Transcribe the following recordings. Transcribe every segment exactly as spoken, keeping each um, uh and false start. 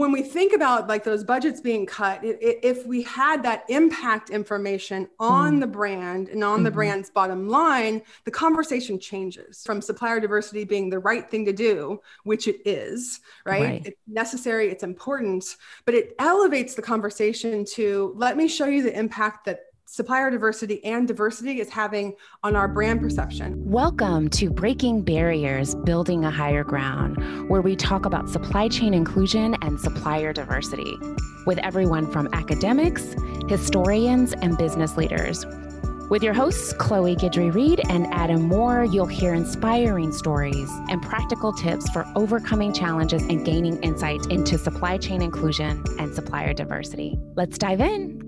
when we think about like those budgets being cut, it, it, if we had that impact information on mm. the brand and on mm-hmm. the brand's bottom line, the conversation changes from supplier diversity being the right thing to do, which it is, right? right? It's necessary, it's important, but it elevates the conversation to, let me show you the impact that supplier diversity and diversity is having on our brand perception. Welcome to Breaking Barriers, Building a Higher Ground, where we talk about supply chain inclusion and supplier diversity with everyone from academics, historians, and business leaders. With your hosts, Chloe Guidry-Reed and Adam Moore, you'll hear inspiring stories and practical tips for overcoming challenges and gaining insight into supply chain inclusion and supplier diversity. Let's dive in.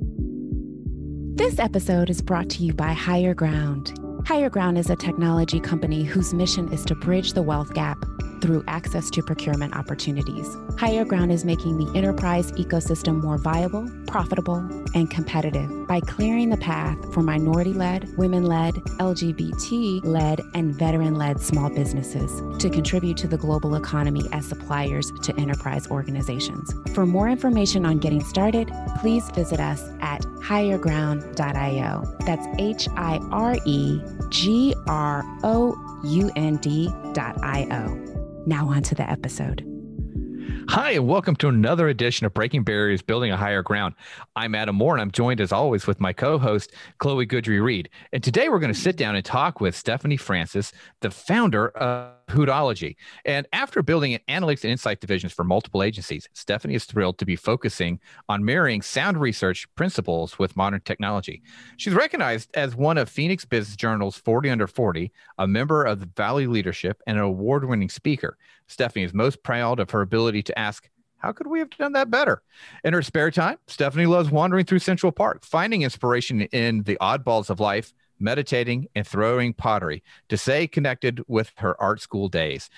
This episode is brought to you by Higher Ground. Higher Ground is a technology company whose mission is to bridge the wealth gap through access to procurement opportunities. Higher Ground is making the enterprise ecosystem more viable, profitable, and competitive by clearing the path for minority-led, women-led, L G B T-led, and veteran-led small businesses to contribute to the global economy as suppliers to enterprise organizations. For more information on getting started, please visit us at higher ground dot i o. That's H I R E G R O U N D dot i o. Now on to the episode. Hi, and welcome to another edition of Breaking Barriers, Building a Higher Ground. I'm Adam Moore, and I'm joined, as always, with my co-host, Chloe Guidry-Reed. And today we're going to sit down and talk with Stephanie Francis, the founder of Hootology. And after building an analytics and insight divisions for multiple agencies, Stephanie is thrilled to be focusing on marrying sound research principles with modern technology. She's recognized as one of Phoenix Business Journal's forty under forty, a member of the Valley Leadership, and an award-winning speaker. Stephanie is most proud of her ability to ask, how could we have done that better? In her spare time, Stephanie loves wandering through Central Park, finding inspiration in the oddballs of life, meditating, and throwing pottery to stay connected with her art school days.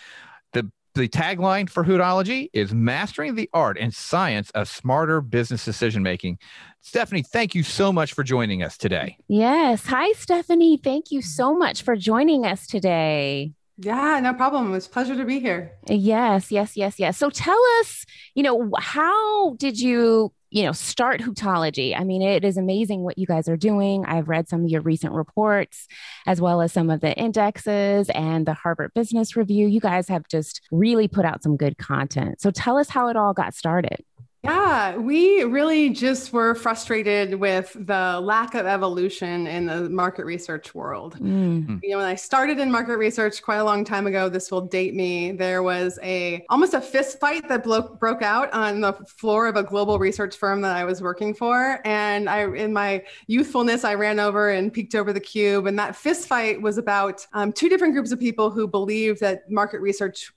The, the tagline for Hootology is mastering the art and science of smarter business decision-making. Stephanie, thank you so much for joining us today. Yes. Hi, Stephanie. Thank you so much for joining us today. Yeah, no problem. It was a pleasure to be here. Yes, yes, yes, yes. So tell us, you know, how did you you know, start Hootology? I mean, it is amazing what you guys are doing. I've read some of your recent reports, as well as some of the indexes and the Harvard Business Review. You guys have just really put out some good content. So tell us how it all got started. Yeah, we really just were frustrated with the lack of evolution in the market research world. Mm. You know, when I started in market research quite a long time ago, this will date me, there was a almost a fist fight that blo- broke out on the floor of a global research firm that I was working for. And I, in my youthfulness, I ran over and peeked over the cube. And that fist fight was about um, two different groups of people who believed that market research,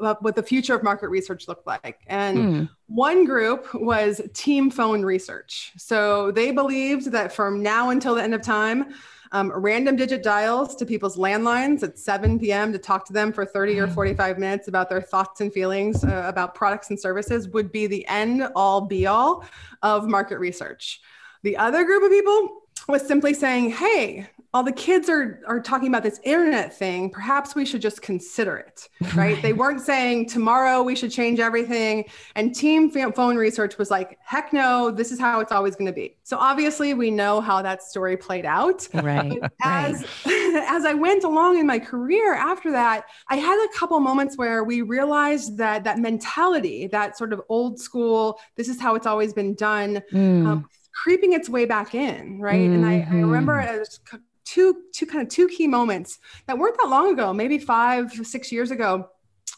what the future of market research looked like. And mm. one group was team phone research. So they believed that from now until the end of time, um, random digit dials to people's landlines at seven p.m. to talk to them for thirty or forty-five minutes about their thoughts and feelings uh, about products and services would be the end all be all of market research. The other group of people was simply saying, hey, all the kids are are talking about this internet thing. Perhaps we should just consider it, right? They weren't saying tomorrow we should change everything. And team phone research was like, heck no, this is how it's always going to be. So obviously we know how that story played out. Right. As, right. as I went along in my career after that, I had a couple moments where we realized that that mentality, that sort of old school, this is how it's always been done, mm. um, creeping its way back in, right? Mm-hmm. And I, I remember it was two, two kind of two key moments that weren't that long ago, maybe five, six years ago.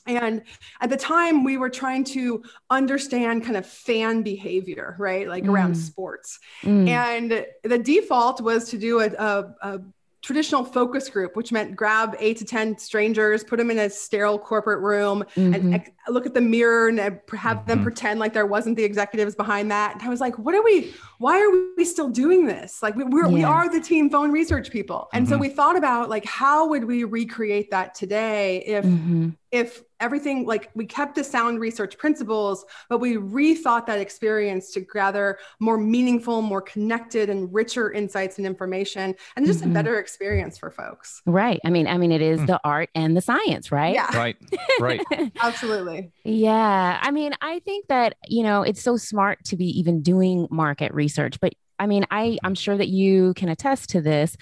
And at the time we were trying to understand kind of fan behavior, right? Like mm. around sports. Mm. And the default was to do a, a, a traditional focus group, which meant grab eight to ten strangers, put them in a sterile corporate room mm-hmm. and ex- look at the mirror and have mm-hmm. them pretend like there wasn't the executives behind that. And I was like, what are we, why are we still doing this? Like we we're, yeah. we are the team phone research people. And mm-hmm. so we thought about like, how would we recreate that today if, mm-hmm. if everything, like we kept the sound research principles, but we rethought that experience to gather more meaningful, more connected and richer insights and information, and just mm-hmm. a better experience for folks. Right. I mean, I mean, it is mm. the art and the science, right? Yeah. Right. Right. Absolutely. Yeah. I mean, I think that, you know, it's so smart to be even doing market research, but I mean, I, I'm sure that you can attest to this.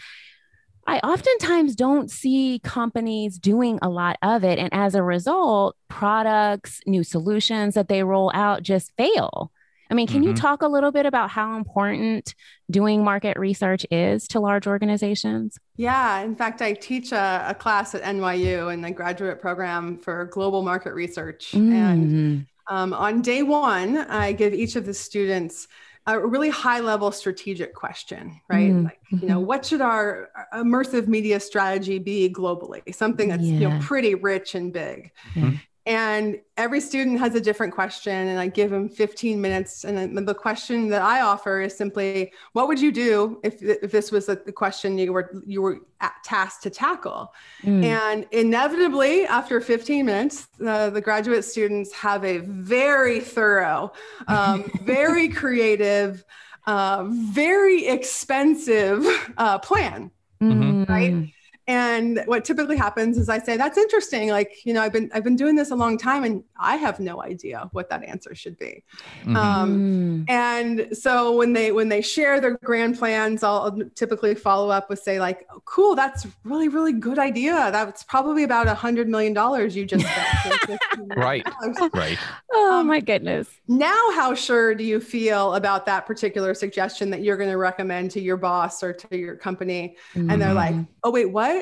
I oftentimes don't see companies doing a lot of it. And as a result, products, new solutions that they roll out just fail. I mean, can mm-hmm. you talk a little bit about how important doing market research is to large organizations? Yeah. In fact, I teach a, a class at N Y U in the graduate program for global market research. Mm. And um, on day one, I give each of the students a really high level strategic question, right? Mm-hmm. Like, you know, what should our immersive media strategy be globally? Something that's, yeah. you know, pretty rich and big. Mm-hmm. And every student has a different question, and I give them fifteen minutes. And the question that I offer is simply, what would you do if, if this was the question you were, you were tasked to tackle? Mm. And inevitably, after fifteen minutes, uh, the graduate students have a very thorough, um, very creative, uh, very expensive uh, plan, mm-hmm. right? And what typically happens is I say, that's interesting. Like, you know, I've been, I've been doing this a long time and I have no idea what that answer should be. Mm-hmm. Um, and so when they, when they share their grand plans, I'll typically follow up with say like, oh, cool, that's really, really good idea. That's probably about a hundred million dollars you just spent. Right. Right. Oh um, my goodness. Now, how sure do you feel about that particular suggestion that you're going to recommend to your boss or to your company? Mm-hmm. And they're like, oh, wait, what?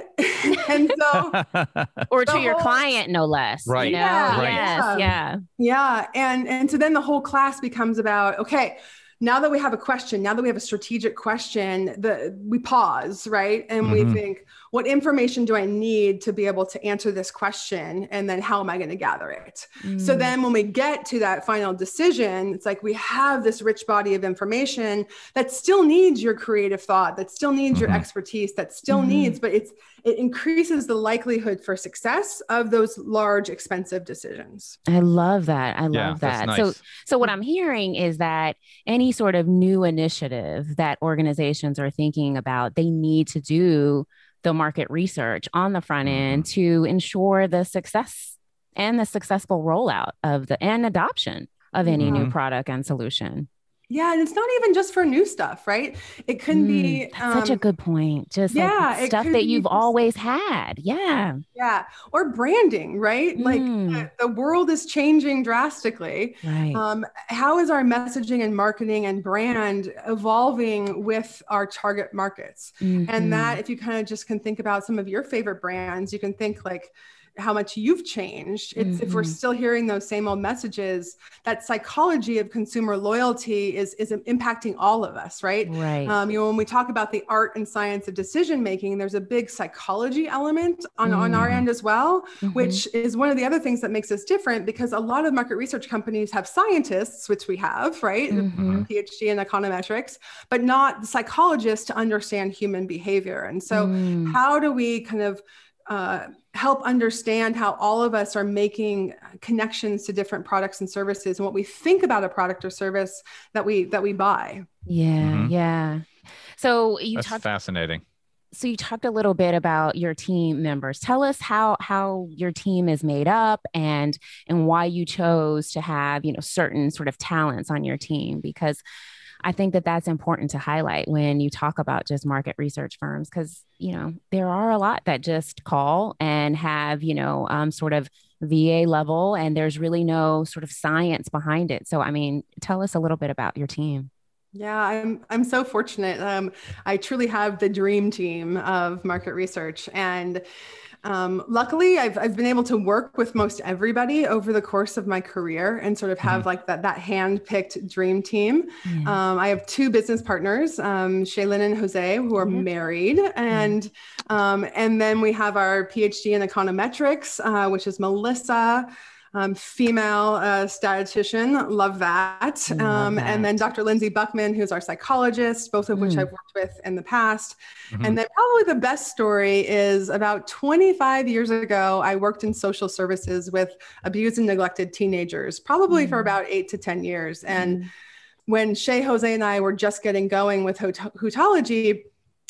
And so, or to whole, your client, no less. Right. You know? Yeah. Right. Yes, yeah. Yeah. And and so then the whole class becomes about, okay, now that we have a question, now that we have a strategic question, the we pause, right? And mm-hmm. we think, what information do I need to be able to answer this question? And then how am I going to gather it? Mm. So then when we get to that final decision, it's like, we have this rich body of information that still needs your creative thought, that still needs mm-hmm. your expertise, that still mm-hmm. needs, but it's, it increases the likelihood for success of those large, expensive decisions. I love that. I love yeah, that. Nice. So, so what I'm hearing is that any sort of new initiative that organizations are thinking about, they need to do the market research on the front end to ensure the success and the successful rollout of the and adoption of any mm-hmm. new product and solution. Yeah. And it's not even just for new stuff, right? It can mm, be um, such a good point. Just yeah, like stuff that you've just, always had. Yeah. Yeah. Or branding, right? Mm. Like the, the world is changing drastically. Right. Um, how is our messaging and marketing and brand evolving with our target markets? Mm-hmm. And that, if you kind of just can think about some of your favorite brands, you can think like, how much you've changed. It's mm-hmm. if we're still hearing those same old messages, that psychology of consumer loyalty is, is impacting all of us. Right. Right. Um, you know, when we talk about the art and science of decision-making, there's a big psychology element on, mm. on our end as well, mm-hmm. which is one of the other things that makes us different, because a lot of market research companies have scientists, which we have, right. Mm-hmm. PhD in econometrics, but not psychologists to understand human behavior. And so mm. how do we kind of, uh, help understand how all of us are making connections to different products and services and what we think about a product or service that we, that we buy. Yeah. Mm-hmm. Yeah. So you That's talked fascinating. So you talked a little bit about your team members. Tell us how, how your team is made up and, and why you chose to have, you know, certain sort of talents on your team, because I think that that's important to highlight when you talk about just market research firms, because, you know, there are a lot that just call and have, you know, um, sort of V A level, and there's really no sort of science behind it. So, I mean, tell us a little bit about your team. Yeah, I'm I'm so fortunate. Um, I truly have the dream team of market research. And Um, luckily I've, I've been able to work with most everybody over the course of my career and sort of have mm-hmm. like that, that hand-picked dream team. Mm-hmm. Um, I have two business partners, um, Shaylin and Jose, who are mm-hmm. married. And, mm-hmm. um, and then we have our PhD in econometrics, uh, which is Melissa. um, female uh, statistician, love that. Um, love that. And then Doctor Lindsay Buckman, who's our psychologist, both of which mm. I've worked with in the past. Mm-hmm. And then probably the best story is about twenty-five years ago, I worked in social services with abused and neglected teenagers, probably mm. for about eight to ten years. Mm. And when Shay, Jose, and I were just getting going with Hootology,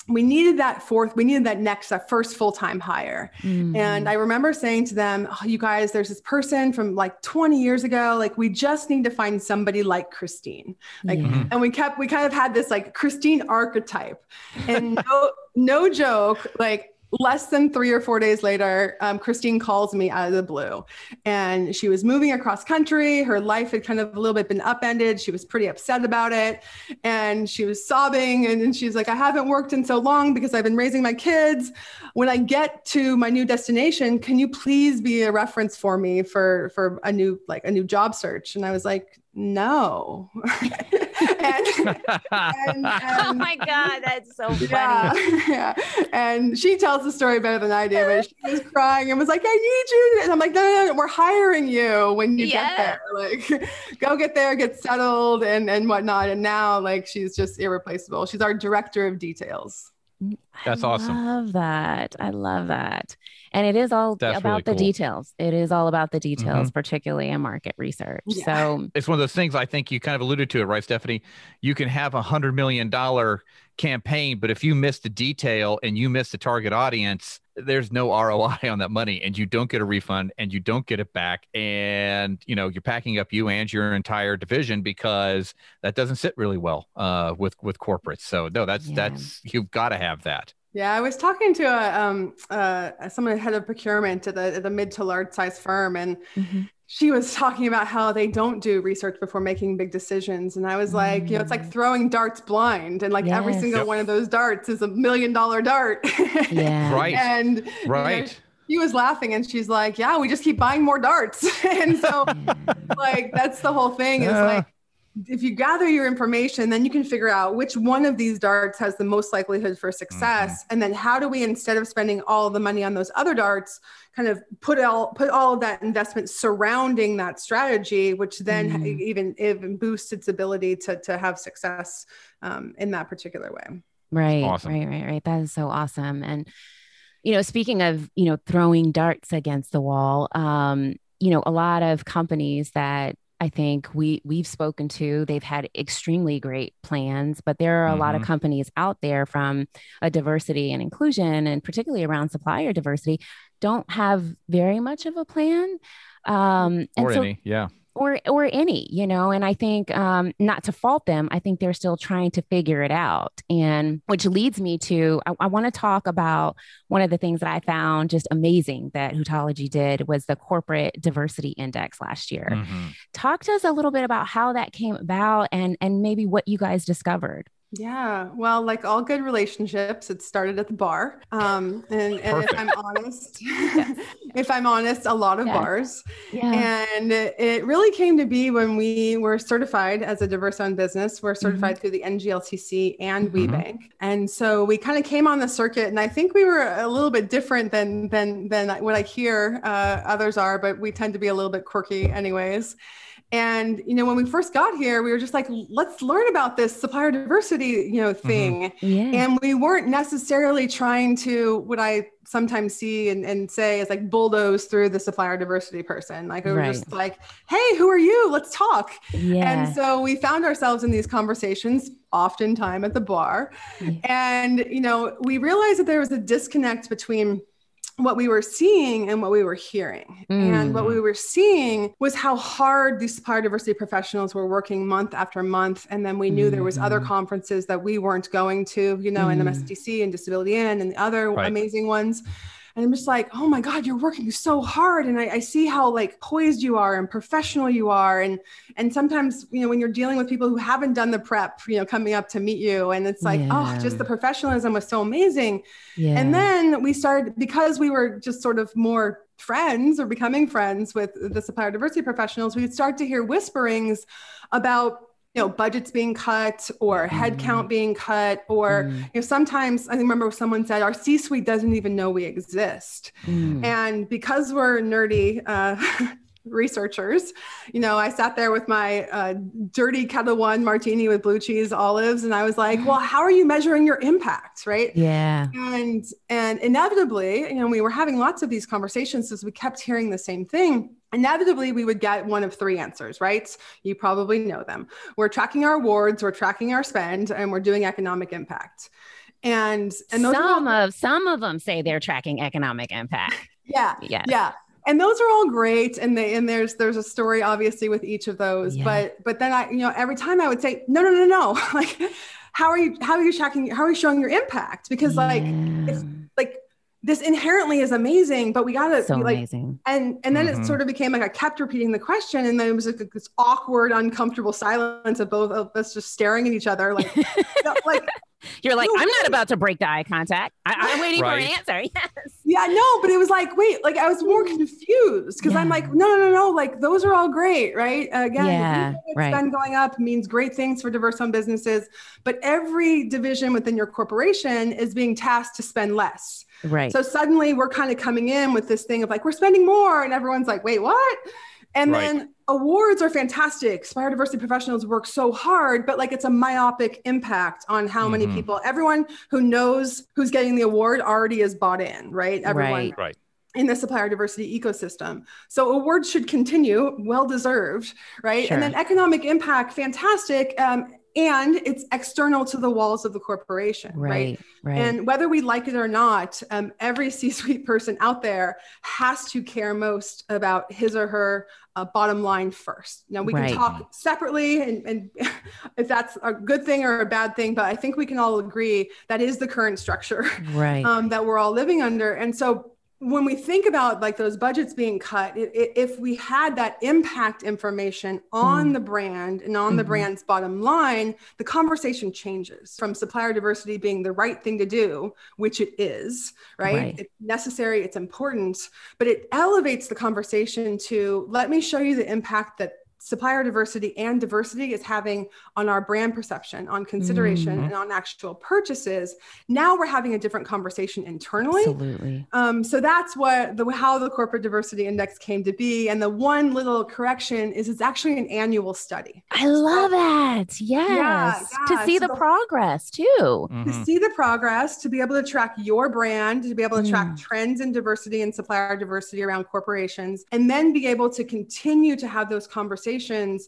we needed that fourth, we needed that next, that first full-time hire. Mm. And I remember saying to them, oh, you guys, there's this person from like twenty years ago. Like, we just need to find somebody like Christine. Like, yeah. And we kept, we kind of had this like Christine archetype, and no, no joke, like, less than three or four days later, um, Christine calls me out of the blue, and she was moving across country. Her life had kind of a little bit been upended. She was pretty upset about it, and she was sobbing, and, and she's like, I haven't worked in so long because I've been raising my kids. When I get to my new destination, can you please be a reference for me for, for a new, like a new job search? And I was like, no. and, and, and, oh my God, that's so funny. Yeah, yeah. And she tells the story better than I do, but she was crying and was like, I need you. And I'm like, no, no, no, we're hiring you when you yeah. get there. Like, go get there, get settled and, and whatnot. And now, like, she's just irreplaceable. She's our director of details. That's I awesome. I love that. I love that. And it is all That's about really the cool. details. It is all about the details, mm-hmm. particularly in market research. Yeah. So it's one of those things, I think you kind of alluded to it, right, Stephanie? You can have a hundred million dollar campaign, but if you miss the detail and you miss the target audience, there's no R O I on that money, and you don't get a refund and you don't get it back. And, you know, you're packing up you and your entire division, because that doesn't sit really well uh, with, with corporates. So no, that's, yeah. that's, you've got to have that. Yeah. I was talking to a, um, uh, someone head of procurement at the, the mid to large size firm. And mm-hmm. she was talking about how they don't do research before making big decisions. And I was like, mm-hmm. you know, it's like throwing darts blind. And like yes. every single yep. one of those darts is a million dollar dart. Yeah. Right. And right. You know, she was laughing and she's like, yeah, we just keep buying more darts. And so like, that's the whole thing is uh. like, if you gather your information, then you can figure out which one of these darts has the most likelihood for success. Mm-hmm. And then how do we, instead of spending all the money on those other darts, kind of put all, put all of that investment surrounding that strategy, which then mm-hmm. even, even boosts its ability to, to have success um, in that particular way. Right. Awesome. Right. Right. Right. That is so awesome. And, you know, speaking of, you know, throwing darts against the wall, um, you know, a lot of companies that, I think we we've spoken to, they've had extremely great plans, but there are a mm-hmm. lot of companies out there from a diversity and inclusion, and particularly around supplier diversity, don't have very much of a plan. Um, and or so, any, yeah. Or, or any, you know, and I think um, not to fault them, I think they're still trying to figure it out. And which leads me to, I, I want to talk about one of the things that I found just amazing that Hootology did was the Corporate Diversity Index last year. Mm-hmm. Talk to us a little bit about how that came about and, and maybe what you guys discovered. Yeah. Well, like all good relationships, it started at the bar. Um, and, and if I'm honest, yes. if I'm honest, a lot of yes. bars. Yeah. And it really came to be when we were certified as a diverse owned business. We're certified mm-hmm. through the N G L C C and mm-hmm. WeBank. And so we kind of came on the circuit, and I think we were a little bit different than, than, than what I hear uh, others are, but we tend to be a little bit quirky anyways. And, you know, when we first got here, we were just like, let's learn about this supplier diversity, you know, thing. Mm-hmm. Yeah. And we weren't necessarily trying to, what I sometimes see and, and say is like bulldoze through the supplier diversity person. Like, we were right. just like, hey, who are you? Let's talk. Yeah. And so we found ourselves in these conversations oftentimes at the bar. Yeah. And, you know, we realized that there was a disconnect between what we were seeing and what we were hearing. Mm. And what we were seeing was how hard these supplier diversity professionals were working month after month. And then we knew mm. there was other conferences that we weren't going to, you know, mm. in M S D C and Disability Inn and the other right. amazing ones. And I'm just like, oh my God, you're working so hard. And I, I see how like poised you are and professional you are. And, and sometimes, you know, when you're dealing with people who haven't done the prep, you know, coming up to meet you, and it's like, yeah. oh, just the professionalism was so amazing. Yeah. And then we started, because we were just sort of more friends or becoming friends with the supplier diversity professionals, we would start to hear whisperings about, you know, budgets being cut or headcount mm. being cut, or, mm. you know, sometimes I remember someone said our C-suite doesn't even know we exist. Mm. And because we're nerdy, uh, researchers. You know, I sat there with my uh, dirty Kettle One martini with blue cheese olives, and I was like, well, how are you measuring your impact, right? Yeah. And, and inevitably, you know, we were having lots of these conversations as we kept hearing the same thing. Inevitably, we would get one of three answers, right? You probably know them. We're tracking our awards, we're tracking our spend, and we're doing economic impact. And, and those some all, of some of them say they're tracking economic impact. Yeah, yes. yeah. And those are all great. And they, and there's, there's a story obviously with each of those, yeah. but, but then I, you know, every time I would say, no, no, no, no. Like, how are you, how are you tracking, how are you showing your impact? Because yeah. like, it's like, this inherently is amazing, but we got to so like, amazing. and, and then mm-hmm. it sort of became like, I kept repeating the question, and then it was like this awkward, uncomfortable silence of both of us just staring at each other. Like, no, like you're like, no, I'm wait. not about to break the eye contact. I, I'm waiting right. for an answer. Yes. Yeah, no, but it was like, wait, like I was more confused because yeah. I'm like, no, no, no, no. Like those are all great. Right. Uh, again, yeah, it's right. been going up means great things for diverse owned businesses, but every division within your corporation is being tasked to spend less. Right. So suddenly we're kind of coming in with this thing of like, we're spending more, and everyone's like, wait, what? And right. then awards are fantastic. Spire diversity professionals work so hard, but like it's a myopic impact on how mm-hmm. many people, everyone who knows who's getting the award already is bought in, right? Everyone right. right. in the supplier diversity ecosystem. So awards should continue, well-deserved, right? Sure. And then economic impact, fantastic. Um, And it's external to the walls of the corporation, right? right? right. And whether we like it or not, um, every C-suite person out there has to care most about his or her uh, bottom line first. Now, we right. can talk separately, and, and if that's a good thing or a bad thing, but I think we can all agree that is the current structure right. um, that we're all living under. And so when we think about like those budgets being cut, it, it, if we had that impact information on mm. the brand and on mm-hmm. the brand's bottom line, the conversation changes from supplier diversity being the right thing to do, which it is, right? right. It's necessary, it's important, but it elevates the conversation to, let me show you the impact that supplier diversity and diversity is having on our brand perception, on consideration, mm-hmm. and on actual purchases. Now we're having a different conversation internally. Absolutely. Um, so that's what the how the Corporate Diversity Index came to be. And the one little correction is it's actually an annual study. I love so, it. Yes. Yeah, yeah. To see so, the progress too. Mm-hmm. To see the progress, to be able to track your brand, to be able to track mm. trends in diversity and supplier diversity around corporations, and then be able to continue to have those conversations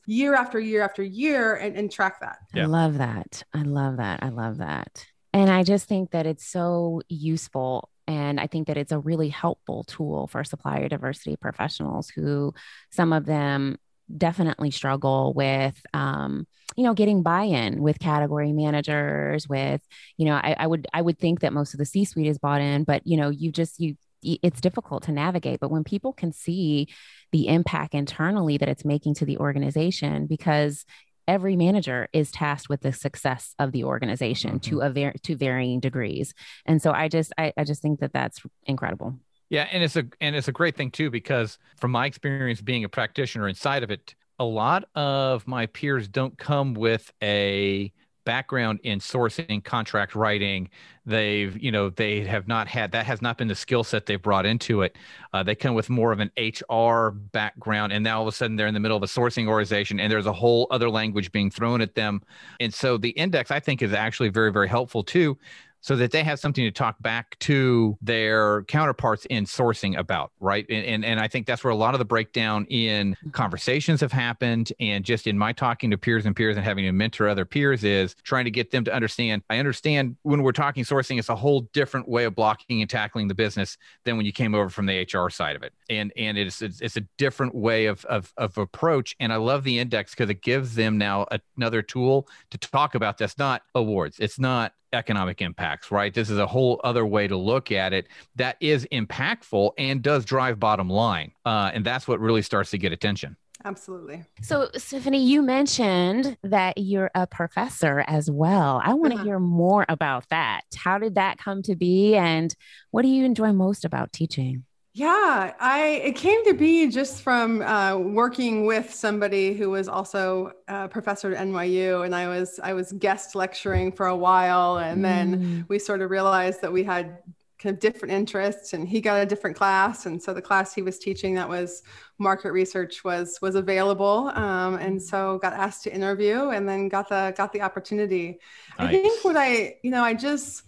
year after year after year and, and track that. Yeah. I love that. I love that. I love that. And I just think that it's so useful. And I think that it's a really helpful tool for supplier diversity professionals who, some of them definitely struggle with, um, you know, getting buy-in with category managers, with, you know, I, I would, I would think that most of the C-suite is bought in, but you know, you just, you, it's difficult to navigate. But when people can see the impact internally that it's making to the organization, because every manager is tasked with the success of the organization mm-hmm. to a var- to varying degrees. And so I just, I, I just think that that's incredible. Yeah. And it's a, and it's a great thing too, because from my experience being a practitioner inside of it, a lot of my peers don't come with a background in sourcing, contract writing. They've, you know, they have not had, that has not been the skill set they've brought into it. Uh, they come with more of an H R background, and now all of a sudden they're in the middle of a sourcing organization, and there's a whole other language being thrown at them. And so the index, I think, is actually very, very helpful too, so that they have something to talk back to their counterparts in sourcing about, right? And, and and I think that's where a lot of the breakdown in conversations have happened. And just in my talking to peers and peers and having to mentor other peers is trying to get them to understand, I understand when we're talking sourcing, it's a whole different way of blocking and tackling the business than when you came over from the H R side of it. And and it's it's, it's a different way of, of, of approach. And I love the index because it gives them now a, another tool to talk about that's not awards. It's not economic impacts, right? This is a whole other way to look at it that is impactful and does drive bottom line. Uh, and that's what really starts to get attention. Absolutely. So, Stephanie, you mentioned that you're a professor as well. I want to uh-huh. hear more about that. How did that come to be? And what do you enjoy most about teaching? Yeah, I it came to be just from uh, working with somebody who was also a professor at N Y U, and I was I was guest lecturing for a while, and mm. then we sort of realized that we had kind of different interests, and he got a different class, and so the class he was teaching that was market research was was available, um, and so got asked to interview, and then got the got the opportunity. Nice. I think what I you know I just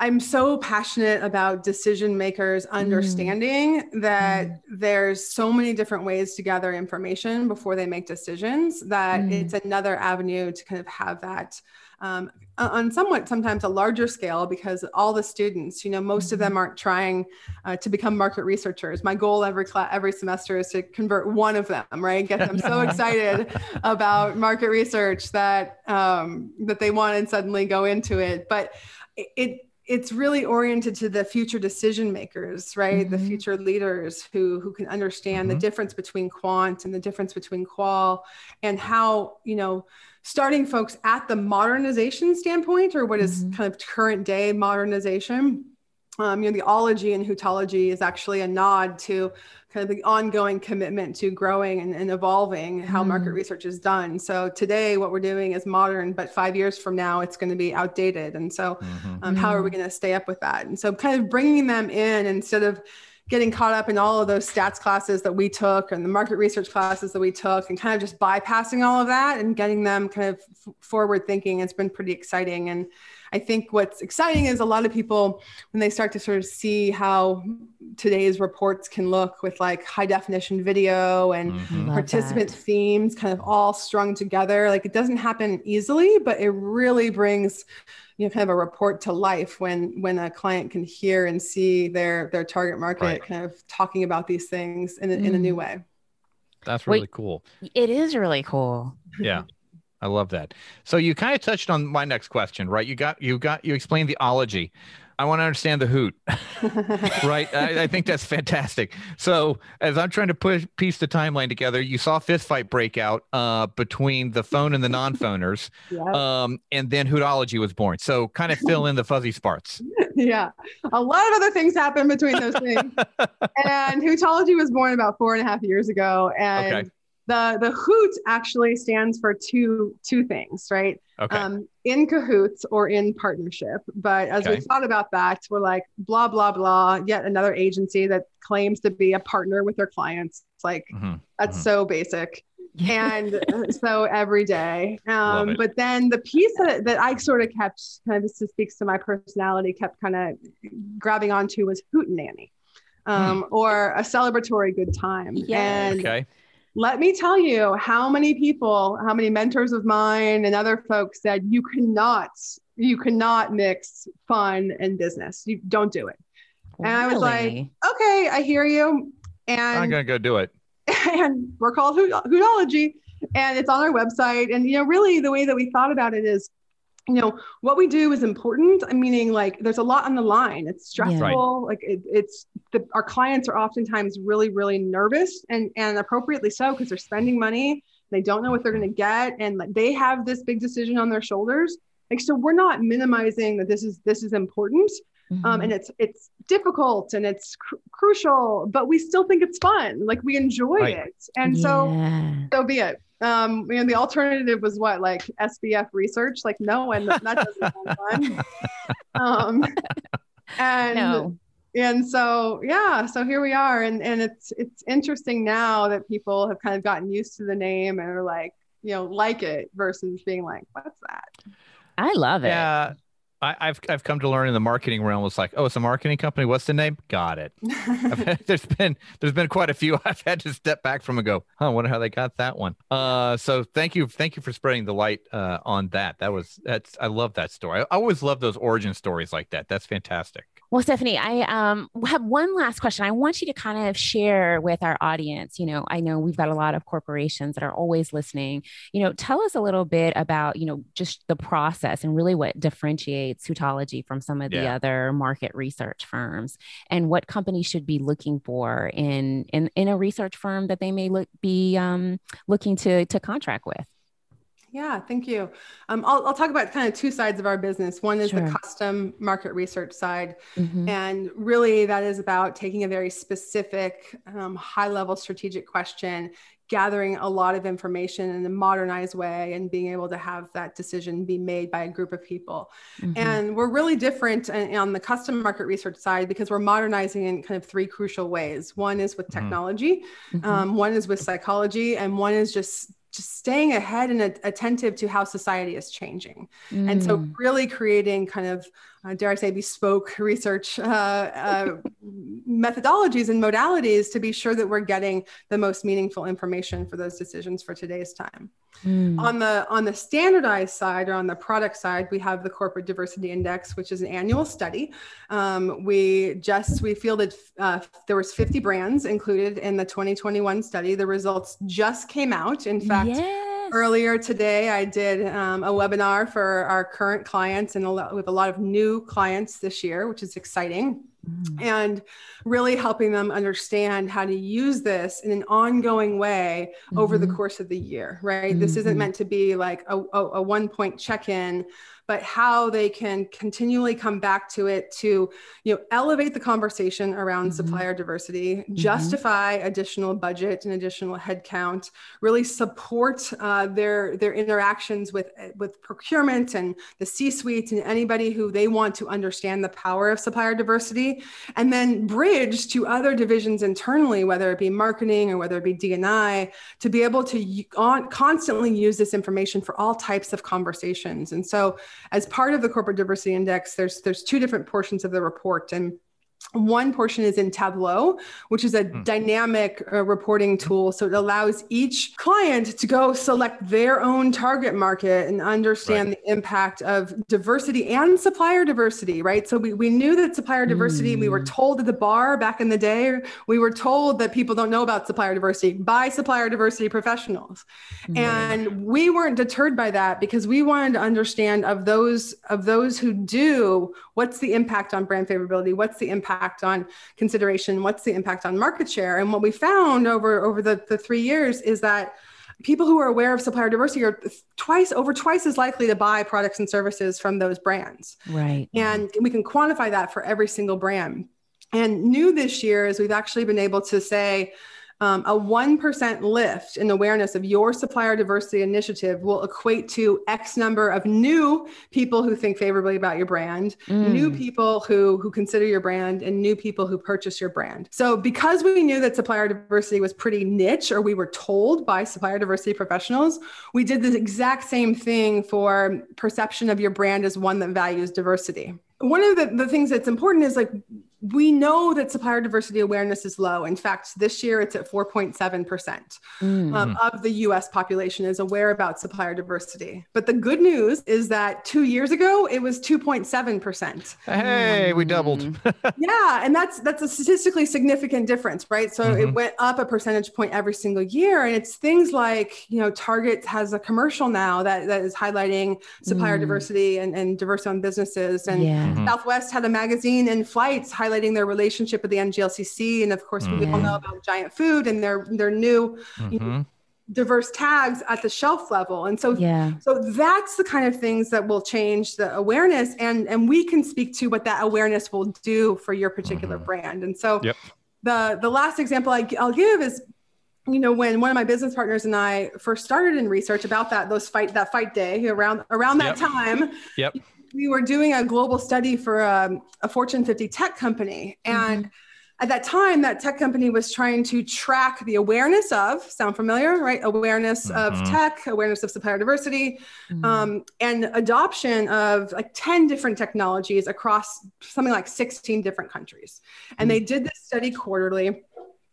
I'm so passionate about decision makers understanding mm. that mm. there's so many different ways to gather information before they make decisions, that mm. it's another avenue to kind of have that. Um, on somewhat sometimes a larger scale, because all the students, you know, most mm-hmm. of them aren't trying uh, to become market researchers. My goal every class, every semester is to convert one of them, right? Get them so excited about market research that um, that they want and suddenly go into it. But it, it it's really oriented to the future decision makers, right? Mm-hmm. The future leaders who who can understand mm-hmm. the difference between quant and the difference between qual, and how, you know, starting folks at the modernization standpoint, or what is mm-hmm. kind of current day modernization. Um, you know, the ology and hootology is actually a nod to kind of the ongoing commitment to growing and, and evolving how mm-hmm. market research is done. So today what we're doing is modern, but five years from now, it's going to be outdated. And so mm-hmm. um, how are we going to stay up with that? And so kind of bringing them in instead of getting caught up in all of those stats classes that we took and the market research classes that we took, and kind of just bypassing all of that and getting them kind of f- forward thinking. It's been pretty exciting. And I think what's exciting is a lot of people, when they start to sort of see how today's reports can look with like high definition video and mm-hmm. participant that. themes kind of all strung together, like it doesn't happen easily, but it really brings, you know, kind of a report to life when when a client can hear and see their their target market right. kind of talking about these things in a, mm. in a new way. That's really Wait, cool. It is really cool. Yeah. I love that. So you kind of touched on my next question, right? You got, you got, you explained the ology. I want to understand the hoot, right? I, I think that's fantastic. So as I'm trying to push piece the timeline together, you saw fist fight break out uh, between the phone and the non-phoners, yeah. um, and then hootology was born. So kind of fill in the fuzzy parts. Yeah, a lot of other things happened between those things, and hootology was born about four and a half years ago, and. Okay. The, the hoot actually stands for two two things, right? Okay. Um, in cahoots or in partnership. But as okay. we thought about that, we're like, blah, blah, blah, yet another agency that claims to be a partner with their clients. It's like, mm-hmm. that's mm-hmm. so basic. And so every day. Um, but then the piece that, that I sort of kept, kind of this speaks to my personality, kept kind of grabbing onto was hootenanny, um, mm. or a celebratory good time. Yeah. And okay. let me tell you how many people, how many mentors of mine and other folks said, you cannot, you cannot mix fun and business. You don't do it. Really? And I was like, okay, I hear you. And I'm going to go do it. And we're called Hootology, and it's on our website. And, you know, really the way that we thought about it is, you know, what we do is important. I meaning like there's a lot on the line. It's stressful. Yeah. Right. Like it, it's the, our clients are oftentimes really, really nervous, and, and appropriately so, because they're spending money. They don't know what they're going to get. And they have this big decision on their shoulders. Like, so we're not minimizing that this is, this is important. Mm-hmm. Um, and it's, it's difficult and it's cr- crucial, but we still think it's fun. Like we enjoy right. it. And yeah. so, so be it. Um, and the alternative was what, like S B F research, like no, and that doesn't sound fun. Um, and, no. and so, yeah, so here we are. And, and it's, it's interesting now that people have kind of gotten used to the name and are like, you know, like it versus being like, what's that? I love it. Yeah. I, I've, I've come to learn in the marketing realm, it's like, oh, it's a marketing company. What's the name? Got it. there's been, there's been quite a few I've had to step back from and go, huh, I wonder how they got that one. Uh, so thank you. Thank you for spreading the light uh, on that. That was, that's, I love that story. I always love those origin stories like that. That's fantastic. Well, Stephanie, I um, have one last question. I want you to kind of share with our audience. You know, I know we've got a lot of corporations that are always listening. You know, tell us a little bit about, you know, just the process and really what differentiates Hootology from some of yeah. the other market research firms, and what companies should be looking for in in, in a research firm that they may look be um, looking to to contract with. Yeah, thank you. Um, I'll, I'll talk about kind of two sides of our business. One is sure. the custom market research side. Mm-hmm. And really that is about taking a very specific um, high level strategic question, gathering a lot of information in a modernized way and being able to have that decision be made by a group of people. Mm-hmm. And we're really different on the custom market research side because we're modernizing in kind of three crucial ways. One is with technology, mm-hmm. um, one is with psychology, and one is just just staying ahead and attentive to how society is changing. Mm. And so really creating kind of, uh, dare I say, bespoke research uh, uh, methodologies and modalities to be sure that we're getting the most meaningful information for those decisions for today's time. Mm. On the, on the standardized side or on the product side, we have the Corporate Diversity Index, which is an annual study. Um, we just, we fielded, uh, there was fifty brands included in the twenty twenty-one study. The results just came out. In fact, Yes. earlier today, I did um, a webinar for our current clients and a lot, with a lot of new clients this year, which is exciting, mm. and really helping them understand how to use this in an ongoing way mm. over the course of the year, right? Mm. This isn't meant to be like a, a, a one-point check-in, but how they can continually come back to it to, you know, elevate the conversation around mm-hmm. supplier diversity, mm-hmm. justify additional budget and additional headcount, really support uh, their their interactions with with procurement and the C-suite and anybody who they want to understand the power of supplier diversity, and then bridge to other divisions internally, whether it be marketing or whether it be D and I, to be able to on, constantly use this information for all types of conversations. And so, as part of the Corporate Diversity Index, there's there's two different portions of the report. And one portion is in Tableau, which is a mm. dynamic uh, reporting tool. So it allows each client to go select their own target market and understand right. the impact of diversity and supplier diversity, right? So we, we knew that supplier diversity, mm. we were told at the bar back in the day, we were told that people don't know about supplier diversity by supplier diversity professionals. Mm. And we weren't deterred by that because we wanted to understand of those, of those who do, what's the impact on brand favorability? What's the impact impact on consideration? What's the impact on market share? And what we found over, over the, the three years is that people who are aware of supplier diversity are twice over twice as likely to buy products and services from those brands. Right. And we can quantify that for every single brand. And new this year is we've actually been able to say, Um, a one percent lift in awareness of your supplier diversity initiative will equate to X number of new people who think favorably about your brand, mm. new people who, who consider your brand, and new people who purchase your brand. So because we knew that supplier diversity was pretty niche, or we were told by supplier diversity professionals, we did the exact same thing for perception of your brand as one that values diversity. One of the, the things that's important is like, we know that supplier diversity awareness is low. In fact, this year it's at four point seven percent mm. um, of the U S population is aware about supplier diversity. But the good news is that two years ago, it was two point seven percent. Hey, um, we doubled. Yeah. And that's, that's a statistically significant difference, right? So mm-hmm. it went up a percentage point every single year. And it's things like, you know, Target has a commercial now that, that is highlighting supplier mm. diversity and, and diverse owned businesses. And yeah. mm-hmm. Southwest had a magazine in flights highlighting highlighting their relationship with the N G L C C. And of course, mm-hmm. we all know about Giant Food and their, their new mm-hmm. you know, diverse tags at the shelf level. And so, yeah. so that's the kind of things that will change the awareness. And, and we can speak to what that awareness will do for your particular mm-hmm. brand. And so yep. the, the last example I, I'll give is, you know, when one of my business partners and I first started in research about that, those fight, that fight day around, around that yep. time. Yep. We were doing a global study for um, a Fortune fifty tech company. And mm-hmm. at that time, that tech company was trying to track the awareness of, sound familiar, right? Awareness mm-hmm. of tech, awareness of supplier diversity, mm-hmm. um, and adoption of like ten different technologies across something like sixteen different countries. And mm-hmm. they did this study quarterly.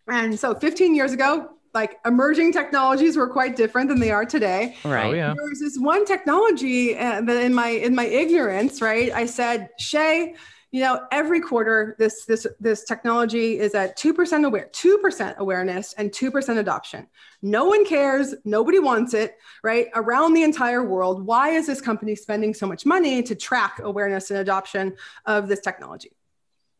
And so fifteen years ago, like emerging technologies were quite different than they are today. Right. Oh, yeah. There was this one technology uh, that in my, in my ignorance, right. I said, Shay, you know, every quarter, this, this, this technology is at two percent aware, two percent awareness and two percent adoption. No one cares. Nobody wants it, right? Around the entire world. Why is this company spending so much money to track awareness and adoption of this technology?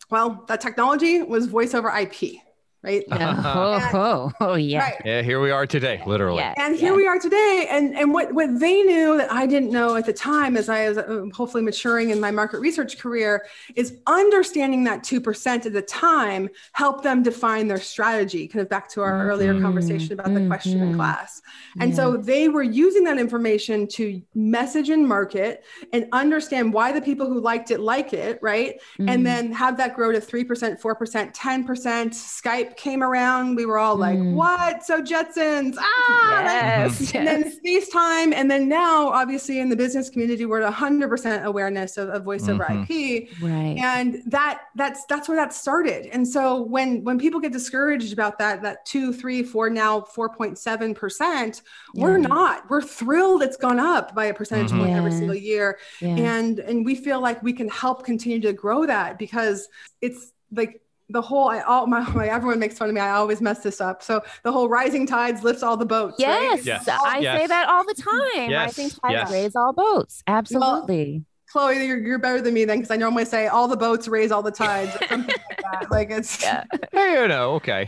Well, that technology was Voice over I P. right? Yeah. oh, oh, oh, yeah. Right. Yeah, here we are today, literally. Yeah, and here yeah. we are today. And and what, what they knew that I didn't know at the time as I was hopefully maturing in my market research career is understanding that two percent at the time helped them define their strategy, kind of back to our mm-hmm. earlier conversation about mm-hmm. the question in class. And yeah. so they were using that information to message and market and understand why the people who liked it like it, right? Mm-hmm. And then have that grow to three percent, four percent, ten percent. Skype came around. We were all like, mm. what? So Jetsons, ah, yes, and yes. then FaceTime. And then now, obviously, in the business community, we're at one hundred percent awareness of, of voice mm-hmm. over I P. Right. And that that's that's where that started. And so when when people get discouraged about that, that two, three, four, now four point seven percent, yeah. we're not. We're thrilled it's gone up by a percentage mm-hmm. point yeah. every single year. Yeah. And and we feel like we can help continue to grow that because it's like the whole, I all my, my, everyone makes fun of me. I always mess this up. So the whole rising tides lifts all the boats. Yes. Right? yes. I yes. say that all the time. Yes. Rising tides yes. raise all boats. Absolutely. Well, Chloe, you're, you're better than me then, because I normally say all the boats raise all the tides. Or something like that. Like it's. Yeah. You know. Okay.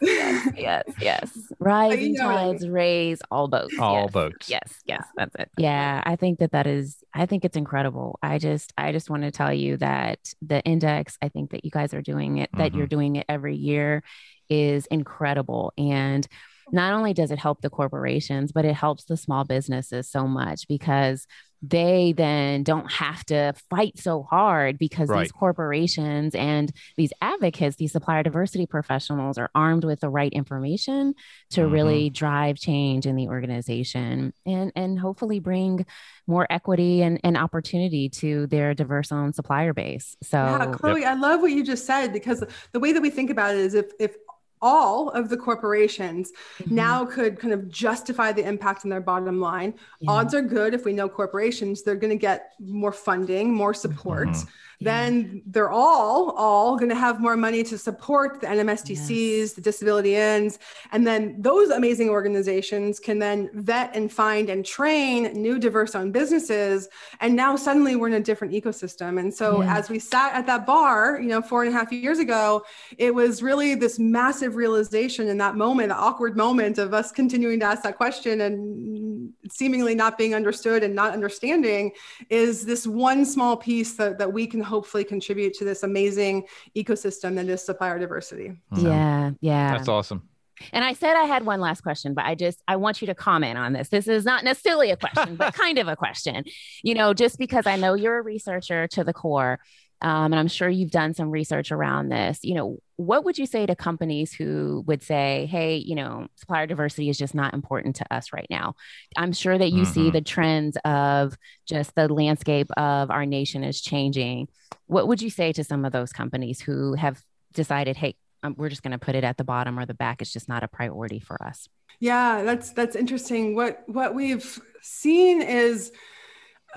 Yes. Yes. Yes. Rising you know tides I mean. raise all boats. All yes. boats. Yes. Yes. That's it. Yeah. I think that that is. I think it's incredible. I just. I just want to tell you that the index. I think that you guys are doing it. That mm-hmm. you're doing it every year, is incredible. And not only does it help the corporations, but it helps the small businesses so much, because they then don't have to fight so hard, because right. these corporations and these advocates, these supplier diversity professionals, are armed with the right information to mm-hmm. really drive change in the organization and, and hopefully bring more equity and, and opportunity to their diverse owned supplier base. So yeah, Chloe, yep. I love what you just said, because the way that we think about it is if, if, all of the corporations mm-hmm. now could kind of justify the impact on their bottom line. Yeah. Odds are good, if we know corporations, they're going to get more funding, more support. Mm-hmm. Then yeah. they're all, all going to have more money to support the N M S D Cs, yes. the Disability Inns. And then those amazing organizations can then vet and find and train new diverse owned businesses. And now suddenly we're in a different ecosystem. And so yeah. as we sat at that bar, you know, four and a half years ago, it was really this massive realization in that moment, the awkward moment of us continuing to ask that question and seemingly not being understood and not understanding, is this one small piece that, that we can hopefully contribute to this amazing ecosystem that is supplier diversity. So, yeah. Yeah. That's awesome. And I said I had one last question, but I just, I want you to comment on this. This is not necessarily a question, but kind of a question, you know, just because I know you're a researcher to the core. Um, and I'm sure you've done some research around this. You know, what would you say to companies who would say, hey, you know, supplier diversity is just not important to us right now? I'm sure that you mm-hmm. see the trends of just the landscape of our nation is changing. What would you say to some of those companies who have decided, hey, um, we're just going to put it at the bottom or the back. It's just not a priority for us. Yeah, that's that's interesting. What what we've seen is,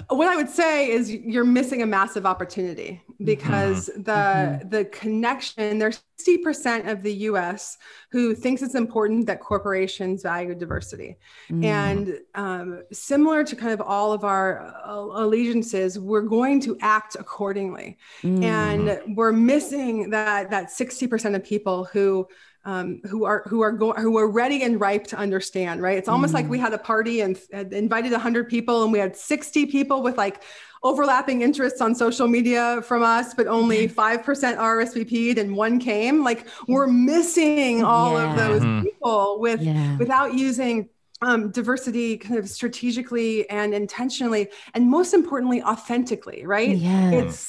what I would say is you're missing a massive opportunity, because mm-hmm. the mm-hmm. the connection, there's sixty percent of the U S who thinks it's important that corporations value diversity. Mm-hmm. And um, similar to kind of all of our allegiances, we're going to act accordingly. Mm-hmm. And we're missing that that sixty percent of people who Um, who are who are go- who are ready and ripe to understand, right? It's almost mm-hmm. like we had a party and uh, invited one hundred people, and we had sixty people with like overlapping interests on social media from us, but only five percent R S V P'd and one came. Like, we're missing all yeah. of those mm-hmm. people with yeah. without using Um, diversity kind of strategically and intentionally, and most importantly, authentically, right? Yes. It's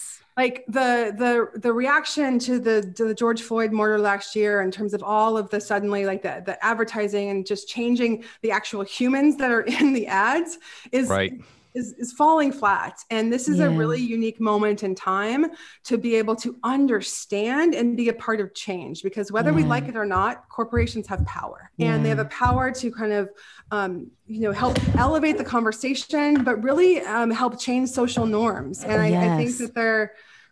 like the the the reaction to the to the George Floyd murder last year, in terms of all of the suddenly like the, the advertising and just changing the actual humans that are in the ads is right. is, is falling flat. And this is yeah. a really unique moment in time to be able to understand and be a part of change, because whether yeah. we like it or not, corporations have power yeah. and they have a power to kind of um, you know, help elevate the conversation, but really um, help change social norms. And I, yes. I think that they're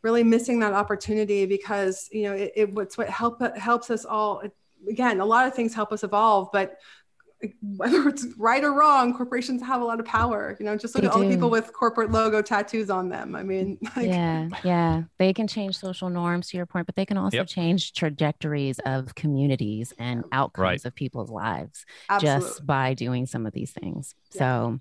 really missing that opportunity, because, you know, it, it what's what help, helps us all. Again, a lot of things help us evolve, but whether it's right or wrong, corporations have a lot of power. You know, just look they at all do. the people with corporate logo tattoos on them. I mean, like, yeah, yeah, they can change social norms, to your point, but they can also yep. change trajectories of communities and outcomes right. of people's lives Absolutely. just by doing some of these things. Yeah. So,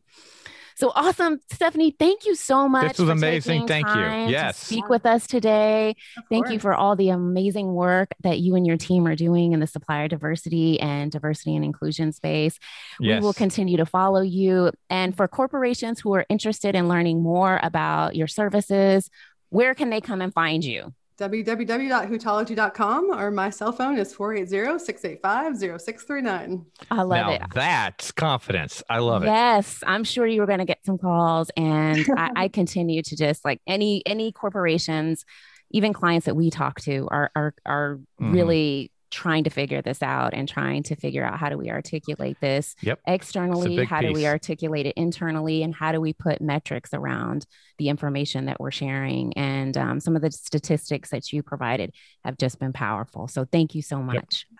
so awesome, Stephanie. Thank you so much. This was amazing. Thank you. Yes, to speak with us today. Thank you for all the amazing work that you and your team are doing in the supplier diversity and diversity and inclusion space. Yes. We will continue to follow you. And for corporations who are interested in learning more about your services, where can they come and find you? w w w dot hootology dot com or my cell phone is four eight zero, six eight five, zero six three nine. I love now it. That's confidence. I love yes, it. Yes. I'm sure you were going to get some calls, and I, I continue to just like any, any corporations, even clients that we talk to are, are, are mm-hmm. really trying to figure this out and trying to figure out how do we articulate this yep. externally, how piece. do we articulate it internally, and how do we put metrics around the information that we're sharing. And um, some of the statistics that you provided have just been powerful. So thank you so much. Yep.